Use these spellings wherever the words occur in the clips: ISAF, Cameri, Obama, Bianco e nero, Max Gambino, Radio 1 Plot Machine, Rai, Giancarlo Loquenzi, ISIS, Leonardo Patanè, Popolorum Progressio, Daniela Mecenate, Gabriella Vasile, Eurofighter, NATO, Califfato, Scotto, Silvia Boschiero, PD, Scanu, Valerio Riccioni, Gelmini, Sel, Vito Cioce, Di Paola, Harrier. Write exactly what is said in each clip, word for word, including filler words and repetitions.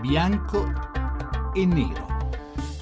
Bianco e nero.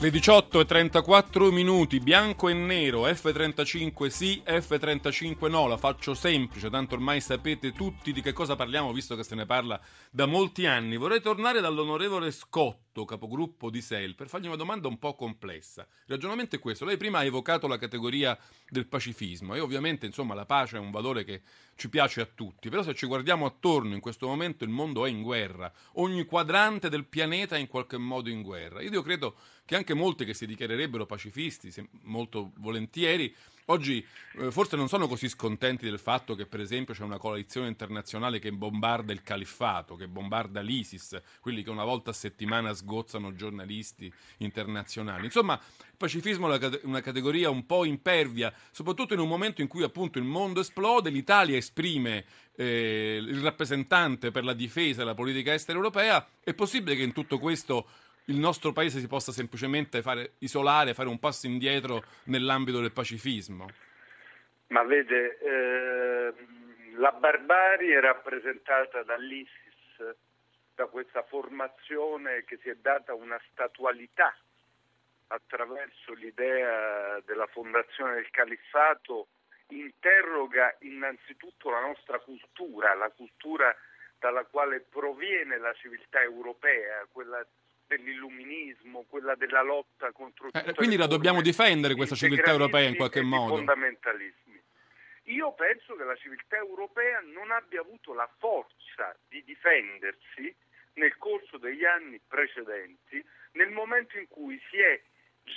Le diciotto e trentaquattro minuti, bianco e nero, F trentacinque sì, F trentacinque no, la faccio semplice, tanto ormai sapete tutti di che cosa parliamo, visto che se ne parla da molti anni. Vorrei tornare dall'onorevole Scotto, capogruppo di S E L, per fargli una domanda un po' complessa. Il ragionamento è questo: lei prima ha evocato la categoria del pacifismo e ovviamente, insomma, la pace è un valore che ci piace a tutti, però se ci guardiamo attorno in questo momento il mondo è in guerra, ogni quadrante del pianeta è in qualche modo in guerra. Io credo che anche molti che si dichiarerebbero pacifisti, molto volentieri, oggi eh, forse non sono così scontenti del fatto che per esempio c'è una coalizione internazionale che bombarda il Califfato, che bombarda l'ISIS, quelli che una volta a settimana sgozzano giornalisti internazionali. Insomma, il pacifismo è una categoria un po' impervia, soprattutto in un momento in cui appunto il mondo esplode, l'Italia esprime eh, il rappresentante per la difesa e la politica estera europea. È possibile che in tutto questo il nostro paese si possa semplicemente fare isolare, fare un passo indietro nell'ambito del pacifismo? Ma vede, eh, la barbarie rappresentata dall'ISIS, da questa formazione che si è data una statualità attraverso l'idea della fondazione del Califfato, interroga innanzitutto la nostra cultura, la cultura dalla quale proviene la civiltà europea, quella dell'illuminismo, quella della lotta contro eh, quindi la dobbiamo difendere questa civiltà europea in qualche modo. Fondamentalismi. Io penso che la civiltà europea non abbia avuto la forza di difendersi nel corso degli anni precedenti, nel momento in cui si è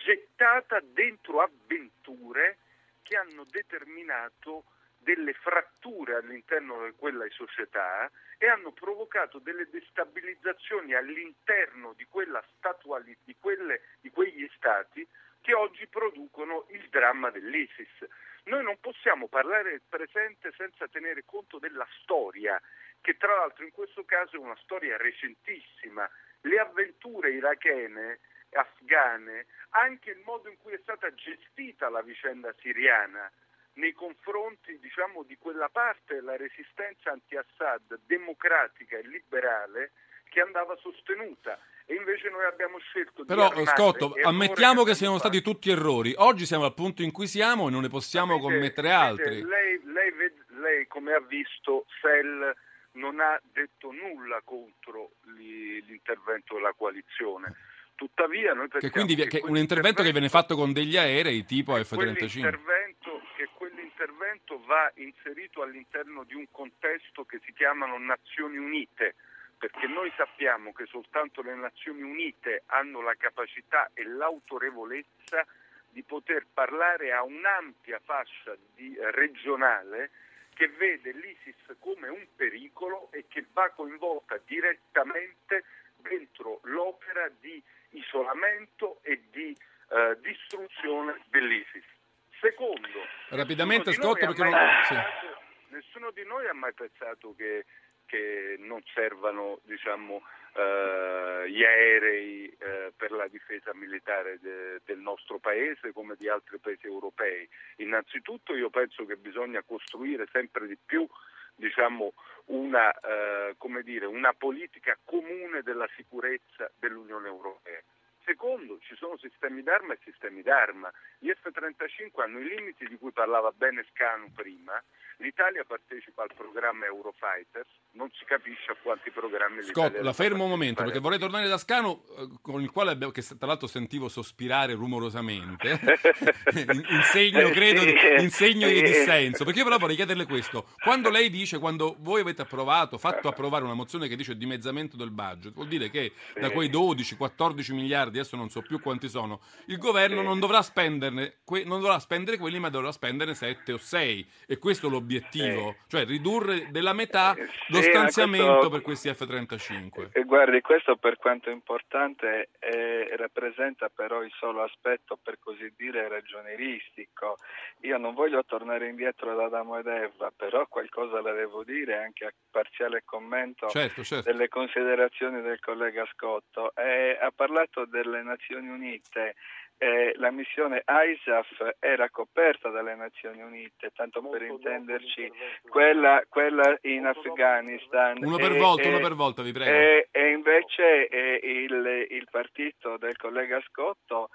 gettata dentro avventure che hanno determinato delle fratture all'interno di quella società e hanno provocato delle destabilizzazioni all'interno di quella statualità, di, quelle, di quegli stati che oggi producono il dramma dell'ISIS. Noi non possiamo parlare del presente senza tenere conto della storia, che tra l'altro in questo caso è una storia recentissima. Le avventure irachene, afghane, anche il modo in cui è stata gestita la vicenda siriana nei confronti, diciamo, di quella parte della resistenza anti-Assad democratica e liberale che andava sostenuta, e invece noi abbiamo scelto di però, Scotto, ammettiamo che siano stati tutti errori. Oggi siamo al punto in cui siamo e non ne possiamo vede, commettere vede, altri. Lei, lei, lei, come ha visto, S E L non ha detto nulla contro gli, l'intervento della coalizione. Tuttavia noi pensiamo che quindi che che un intervento che viene fatto con degli aerei tipo F trentacinque L'intervento va inserito all'interno di un contesto che si chiamano Nazioni Unite, perché noi sappiamo che soltanto le Nazioni Unite hanno la capacità e l'autorevolezza di poter parlare a un'ampia fascia di, eh, regionale che vede l'ISIS come un pericolo e che va coinvolta direttamente dentro l'opera di isolamento e di eh, distruzione dell'ISIS. Secondo, rapidamente Scotto, perché non... pensato, nessuno di noi ha mai pensato che, che non servano, diciamo, eh, gli aerei eh, per la difesa militare de, del nostro paese come di altri paesi europei. Innanzitutto io penso che bisogna costruire sempre di più, diciamo, una, eh, come dire, una politica comune della sicurezza dell'Unione Europea. Secondo, ci sono sistemi d'arma e sistemi d'arma. Gli F trentacinque hanno i limiti di cui parlava bene Scanu prima. L'Italia partecipa al programma Eurofighter, non si capisce a quanti programmi Scott, l'Italia... La fermo un momento, perché vorrei tornare da Scanu, con il quale abbiamo, che tra l'altro sentivo sospirare rumorosamente, in, in segno, credo, in segno di dissenso. Perché io però vorrei chiederle questo. Quando lei dice, quando voi avete approvato, fatto approvare una mozione che dice dimezzamento del budget, vuol dire che da quei dodici quattordici miliardi, adesso non so più quanti sono, il governo non dovrà spenderne, que- non dovrà spendere quelli, ma dovrà spenderne sette o sei, e questo è l'obiettivo, eh. cioè ridurre della metà eh, lo sì, stanziamento questo, per questi F trentacinque. Eh, guardi, questo per quanto importante eh, rappresenta però il solo aspetto, per così dire, ragionieristico. Io non voglio tornare indietro ad Adamo ed Eva, però qualcosa la devo dire anche a parziale commento certo, certo. delle considerazioni del collega Scotto. Eh, ha parlato del delle Nazioni Unite eh, la missione ISAF era coperta dalle Nazioni Unite, tanto molto per intenderci, quella, quella in Afghanistan. Uno per volta, e, uno per volta, vi prego. E, e invece eh, il, il partito del collega Scotto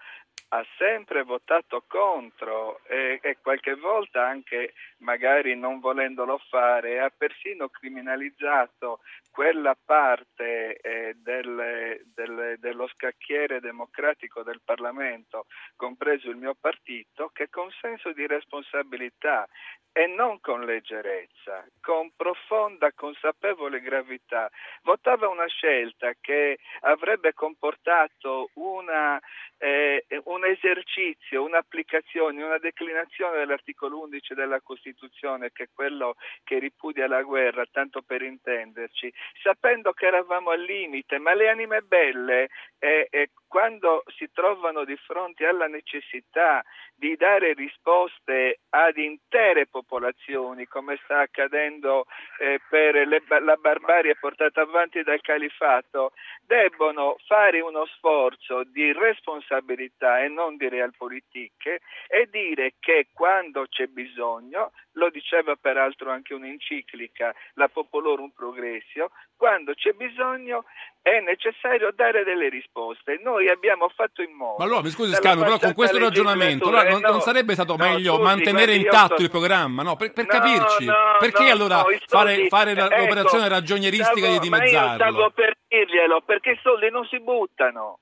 ha sempre votato contro e, e qualche volta anche magari non volendolo fare ha persino criminalizzato quella parte eh, del, del, dello scacchiere democratico del Parlamento, compreso il mio partito, che con senso di responsabilità e non con leggerezza, con profonda consapevole gravità, votava una scelta che avrebbe comportato una, eh, un esercizio, un'applicazione, una declinazione dell'articolo undici della Costituzione, che è quello che ripudia la guerra, tanto per intenderci, sapendo che eravamo al limite, ma le anime belle eh, eh, quando si trovano di fronte alla necessità di dare risposte ad intere popolazioni, come sta accadendo eh, per le, la barbarie portata avanti dal Califfato, debbono fare uno sforzo di responsabilità e non di realpolitik e dire che quando c'è bisogno, lo diceva peraltro anche un'enciclica, la Popolorum Progressio, quando c'è bisogno è necessario dare delle risposte. Noi abbiamo fatto in modo... Ma allora, mi scusi Scanu, però con questo ragionamento allora, non, no, non sarebbe stato no, meglio scusi, mantenere ma intatto sono... il programma? No, per, per no, capirci, no, perché no, allora no, fare, fare ecco, l'operazione ragionieristica stavo, di dimezzarlo? Ma io stavo per dirglielo, perché i soldi non si buttano.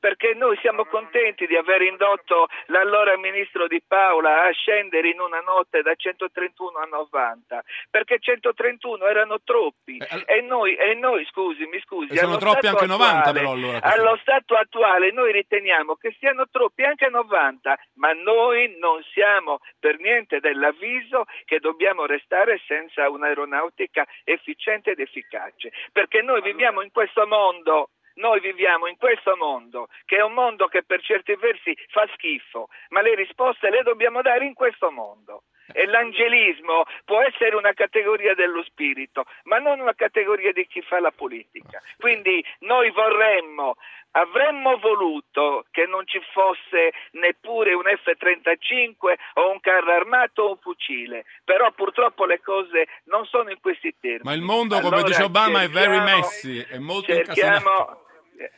Perché noi siamo contenti di aver indotto l'allora ministro Di Paola a scendere in una notte da centotrentuno a novanta, perché centotrentuno erano troppi eh, e noi, e noi scusi, mi scusi, sono troppi anche novanta però allora. Allo stato attuale noi riteniamo che siano troppi anche novanta, ma noi non siamo per niente dell'avviso che dobbiamo restare senza un'aeronautica efficiente ed efficace, perché noi viviamo in questo mondo. Noi viviamo in questo mondo, che è un mondo che per certi versi fa schifo, ma le risposte le dobbiamo dare in questo mondo. E l'angelismo può essere una categoria dello spirito, ma non una categoria di chi fa la politica. Quindi noi vorremmo, avremmo voluto che non ci fosse neppure un F trentacinque o un carro armato o un fucile, però purtroppo le cose non sono in questi termini. Ma il mondo, come allora, dice Obama, è very messy, è molto incasinato.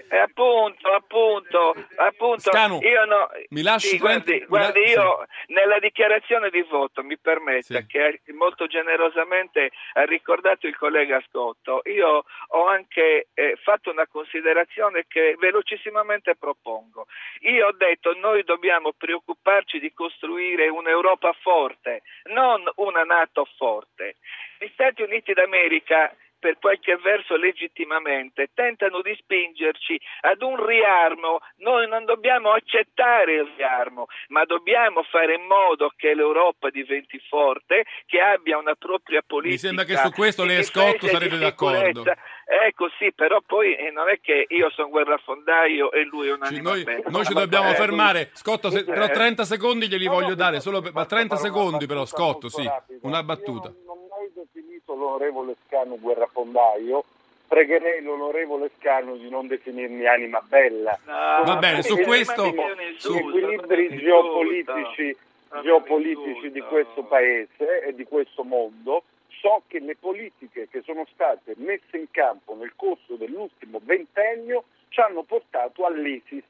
Eh, appunto, appunto, appunto. Scanu, io no, mi lasci sì, guardi, guardi mi la... io sì. Nella dichiarazione di voto, mi permetta, sì. Che molto generosamente ha ricordato il collega Scotto, io ho anche eh, fatto una considerazione che velocissimamente propongo. Io ho detto noi dobbiamo preoccuparci di costruire un'Europa forte, non una NATO forte. Gli Stati Uniti d'America, per qualche verso legittimamente, tentano di spingerci ad un riarmo. Noi non dobbiamo accettare il riarmo, ma dobbiamo fare in modo che l'Europa diventi forte, che abbia una propria politica. Mi sembra che su questo lei e Scotto sarebbe d'accordo. Ecco sì, però poi non è che io sono guerrafondaio e lui è un anima cioè, noi, noi ci dobbiamo eh, fermare. Scotto, se, però trenta secondi glieli no, voglio no, dare, solo per, ma trenta secondi però, Scotto, sì, rapido. Una battuta. L'onorevole Scanu guerrafondaio, pregherei l'onorevole Scanu di non definirmi anima bella. No, va bene, su questo su equilibri geopolitici geopolitici di questo paese e di questo mondo, so che le politiche che sono state messe in campo nel corso dell'ultimo ventennio ci hanno portato all'ISIS.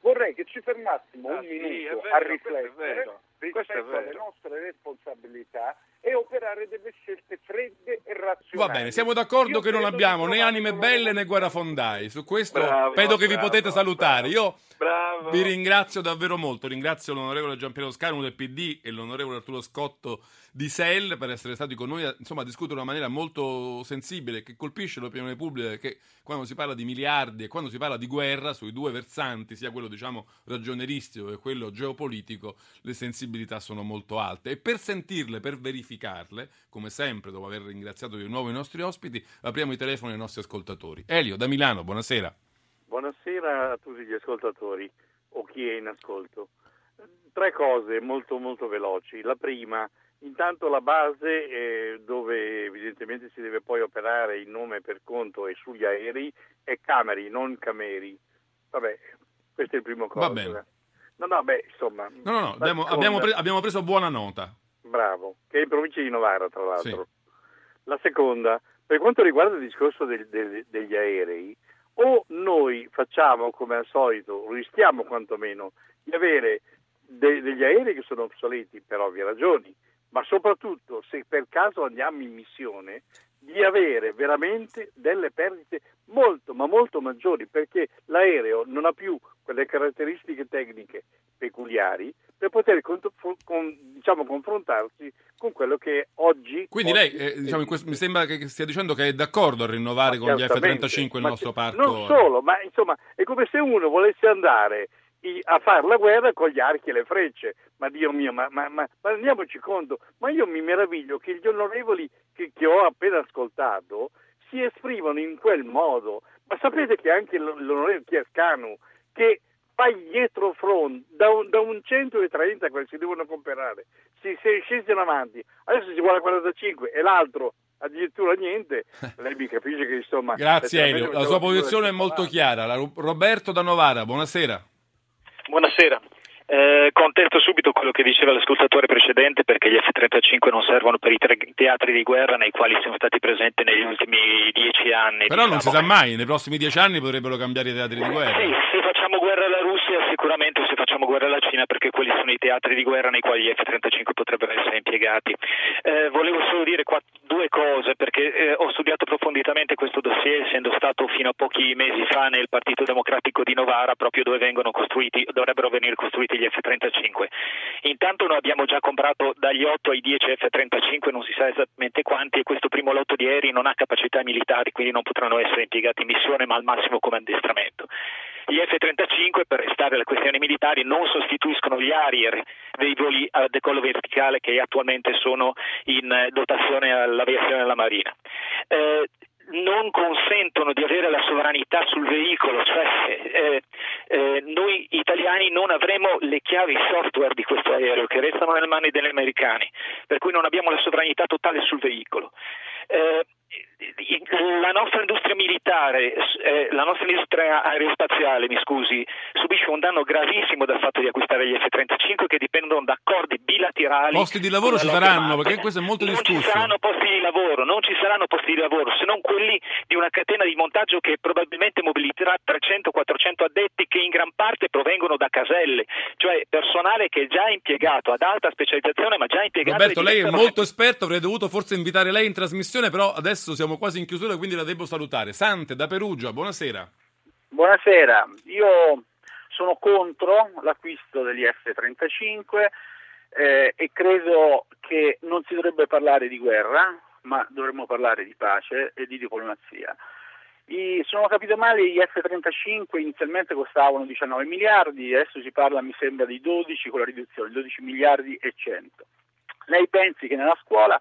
Vorrei che ci fermassimo ah, un sì, minuto vero, a riflettere rispetto alle nostre responsabilità e operare delle scelte fredde e razionali. Va bene, siamo d'accordo io che non abbiamo né anime belle né guerrafondai. Su questo bravo, credo che bravo, vi potete salutare. Bravo, io bravo. Vi ringrazio davvero molto. Ringrazio l'onorevole Giampiero Scanu del P D e l'onorevole Arturo Scotto di S E L per essere stati con noi a, insomma, a discutere in una maniera molto sensibile che colpisce l'opinione pubblica, che quando si parla di miliardi e quando si parla di guerra sui due versanti, sia quello diciamo ragionieristico e quello geopolitico, le sensibilità sono molto alte. E per sentirle, per verificarle, come sempre dopo aver ringraziato di nuovo i nostri ospiti, apriamo i telefoni ai nostri ascoltatori. Elio da Milano, buonasera. Buonasera a tutti gli ascoltatori o chi è in ascolto. Tre cose molto molto veloci. La prima, intanto la base eh, dove evidentemente si deve poi operare in nome per conto e sugli aerei è Cameri, non Cameri. Vabbè, questo è il primo cosa. Va bene. No, no, beh, insomma... No, no, no, abbiamo, abbiamo, pre- abbiamo preso buona nota. Bravo, che è in provincia di Novara, tra l'altro. Sì. La seconda, per quanto riguarda il discorso del, del, degli aerei, o noi facciamo, come al solito, rischiamo quantomeno di avere de- degli aerei che sono obsoleti, per ovvie ragioni, ma soprattutto, se per caso andiamo in missione, di avere veramente delle perdite molto, ma molto maggiori, perché l'aereo non ha più quelle caratteristiche tecniche peculiari per poter con, con, diciamo, confrontarsi con quello che oggi... Quindi oggi lei, eh, diciamo, in questo, mi sembra che stia dicendo che è d'accordo a rinnovare con gli F trentacinque il nostro parco... Non solo, ma insomma, è come se uno volesse andare a fare la guerra con gli archi e le frecce, ma Dio mio, ma, ma, ma, ma rendiamoci conto, ma io mi meraviglio che gli onorevoli che, che ho appena ascoltato si esprimono in quel modo, ma sapete che anche l'onorevole Scanu, che fa dietro front da un, da un centotrenta che si devono comprare, si, si scende avanti, adesso si vuole quarantacinque e l'altro addirittura niente, lei mi capisce che insomma... Grazie Elio, la sua posizione è molto chiara. La, Roberto da Novara, buonasera. Buonasera, eh, contesto subito quello che diceva l'ascoltatore precedente, perché gli F trentacinque non servono per i tre- teatri di guerra nei quali siamo stati presenti negli ultimi dieci anni. Però diciamo, non si sa mai, nei prossimi dieci anni potrebbero cambiare i teatri di guerra. Sì, se facciamo guerra alla Russia sicuramente, se facciamo guerra alla Cina, perché quelli sono i teatri di guerra nei quali gli F trentacinque potrebbero essere impiegati. Eh, volevo solo dire qua due cose, perché eh, ho studiato profonditamente questo dossier, essendo stato fino a pochi mesi fa nel Partito Democratico di Novara, proprio dove vengono costruiti, dovrebbero venire costruiti gli F trentacinque. Intanto noi abbiamo già comprato dagli otto ai dieci F trentacinque, non si sa esattamente quanti, e questo primo lotto di aerei non ha capacità militari, quindi non potranno essere impiegati in missione, ma al massimo come addestramento. Gli F trentacinque, per restare alle questioni militari, non sostituiscono gli Harrier dei voli a decollo verticale che attualmente sono in dotazione all'aviazione e alla marina. Eh, non consentono di avere la sovranità sul veicolo, cioè eh, eh, noi italiani non avremo le chiavi software di questo aereo, che restano nelle mani degli americani, per cui non abbiamo la sovranità totale sul veicolo. Eh, La nostra industria militare, eh, la nostra industria aerospaziale, mi scusi, subisce un danno gravissimo dal fatto di acquistare gli F trentacinque, che dipendono da accordi bilaterali. Posti di lavoro ci saranno, perché questo è molto discusso. Non ci saranno posti di lavoro, non ci saranno posti di lavoro, se non quelli di una catena di montaggio che probabilmente mobiliterà trecento quattrocento addetti, che in gran parte provengono da caselle, cioè personale che è già impiegato ad alta specializzazione, ma già impiegato. Roberto, lei è molto esperto, avrei dovuto forse invitare lei in trasmissione, però adesso siamo quasi in chiusura, quindi la devo salutare. Sante da Perugia, buonasera. Buonasera, io sono contro l'acquisto degli F trentacinque eh, e credo che non si dovrebbe parlare di guerra, ma dovremmo parlare di pace e di diplomazia. I, se non ho capito male, gli F trentacinque inizialmente costavano diciannove miliardi, adesso si parla mi sembra di dodici con la riduzione, dodici miliardi e cento. Lei pensi che nella scuola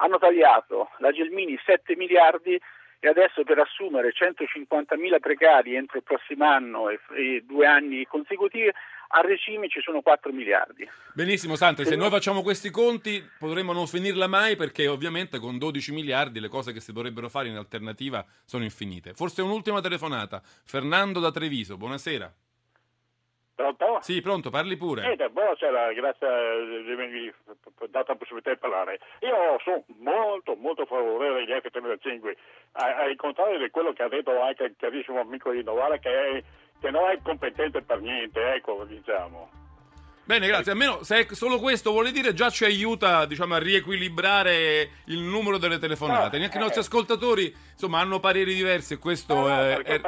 hanno tagliato la Gelmini sette miliardi e adesso per assumere centocinquantamila precari entro il prossimo anno e, e due anni consecutivi, a regime ci sono quattro miliardi. Benissimo Sante, se, se noi facciamo questi conti potremmo non finirla mai, perché ovviamente con dodici miliardi le cose che si dovrebbero fare in alternativa sono infinite. Forse un'ultima telefonata. Fernando da Treviso, buonasera. Pronto? Sì, pronto, parli pure. Eh, buonasera, grazie di avermi dato la possibilità di parlare. Io sono molto, molto favorevole agli F trentacinque, al contrario di quello che ha detto anche il carissimo amico di Novara, che, è, che non è competente per niente, ecco, diciamo. Bene, grazie. Almeno se solo questo vuole dire, già ci aiuta, diciamo, a riequilibrare il numero delle telefonate. No, Neanche eh. i nostri ascoltatori, insomma, hanno pareri diversi, e questo no, no, è, è,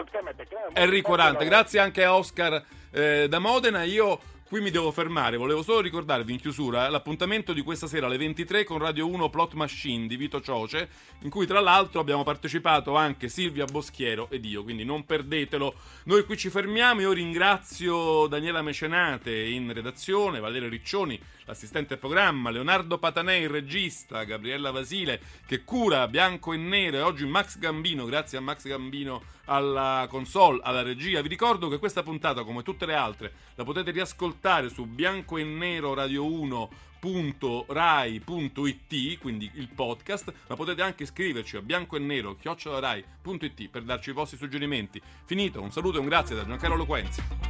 è ricorante. Grazie anche a Oscar eh, da Modena. Io qui mi devo fermare. Volevo solo ricordarvi, in chiusura, l'appuntamento di questa sera alle ventitré con Radio uno Plot Machine di Vito Cioce, in cui tra l'altro abbiamo partecipato anche Silvia Boschiero ed io, quindi non perdetelo. Noi qui ci fermiamo. Io ringrazio Daniela Mecenate in redazione, Valerio Riccioni, l'assistente al programma, Leonardo Patanè il regista, Gabriella Vasile che cura Bianco e Nero, e oggi Max Gambino, grazie a Max Gambino alla console, alla regia. Vi ricordo che questa puntata, come tutte le altre, la potete riascoltare su bianco e nero radio uno punto rai punto it, quindi il podcast, ma potete anche scriverci a bianco e nero chiocciola rai punto it per darci i vostri suggerimenti. Finito, un saluto e un grazie da Giancarlo Loquenzi.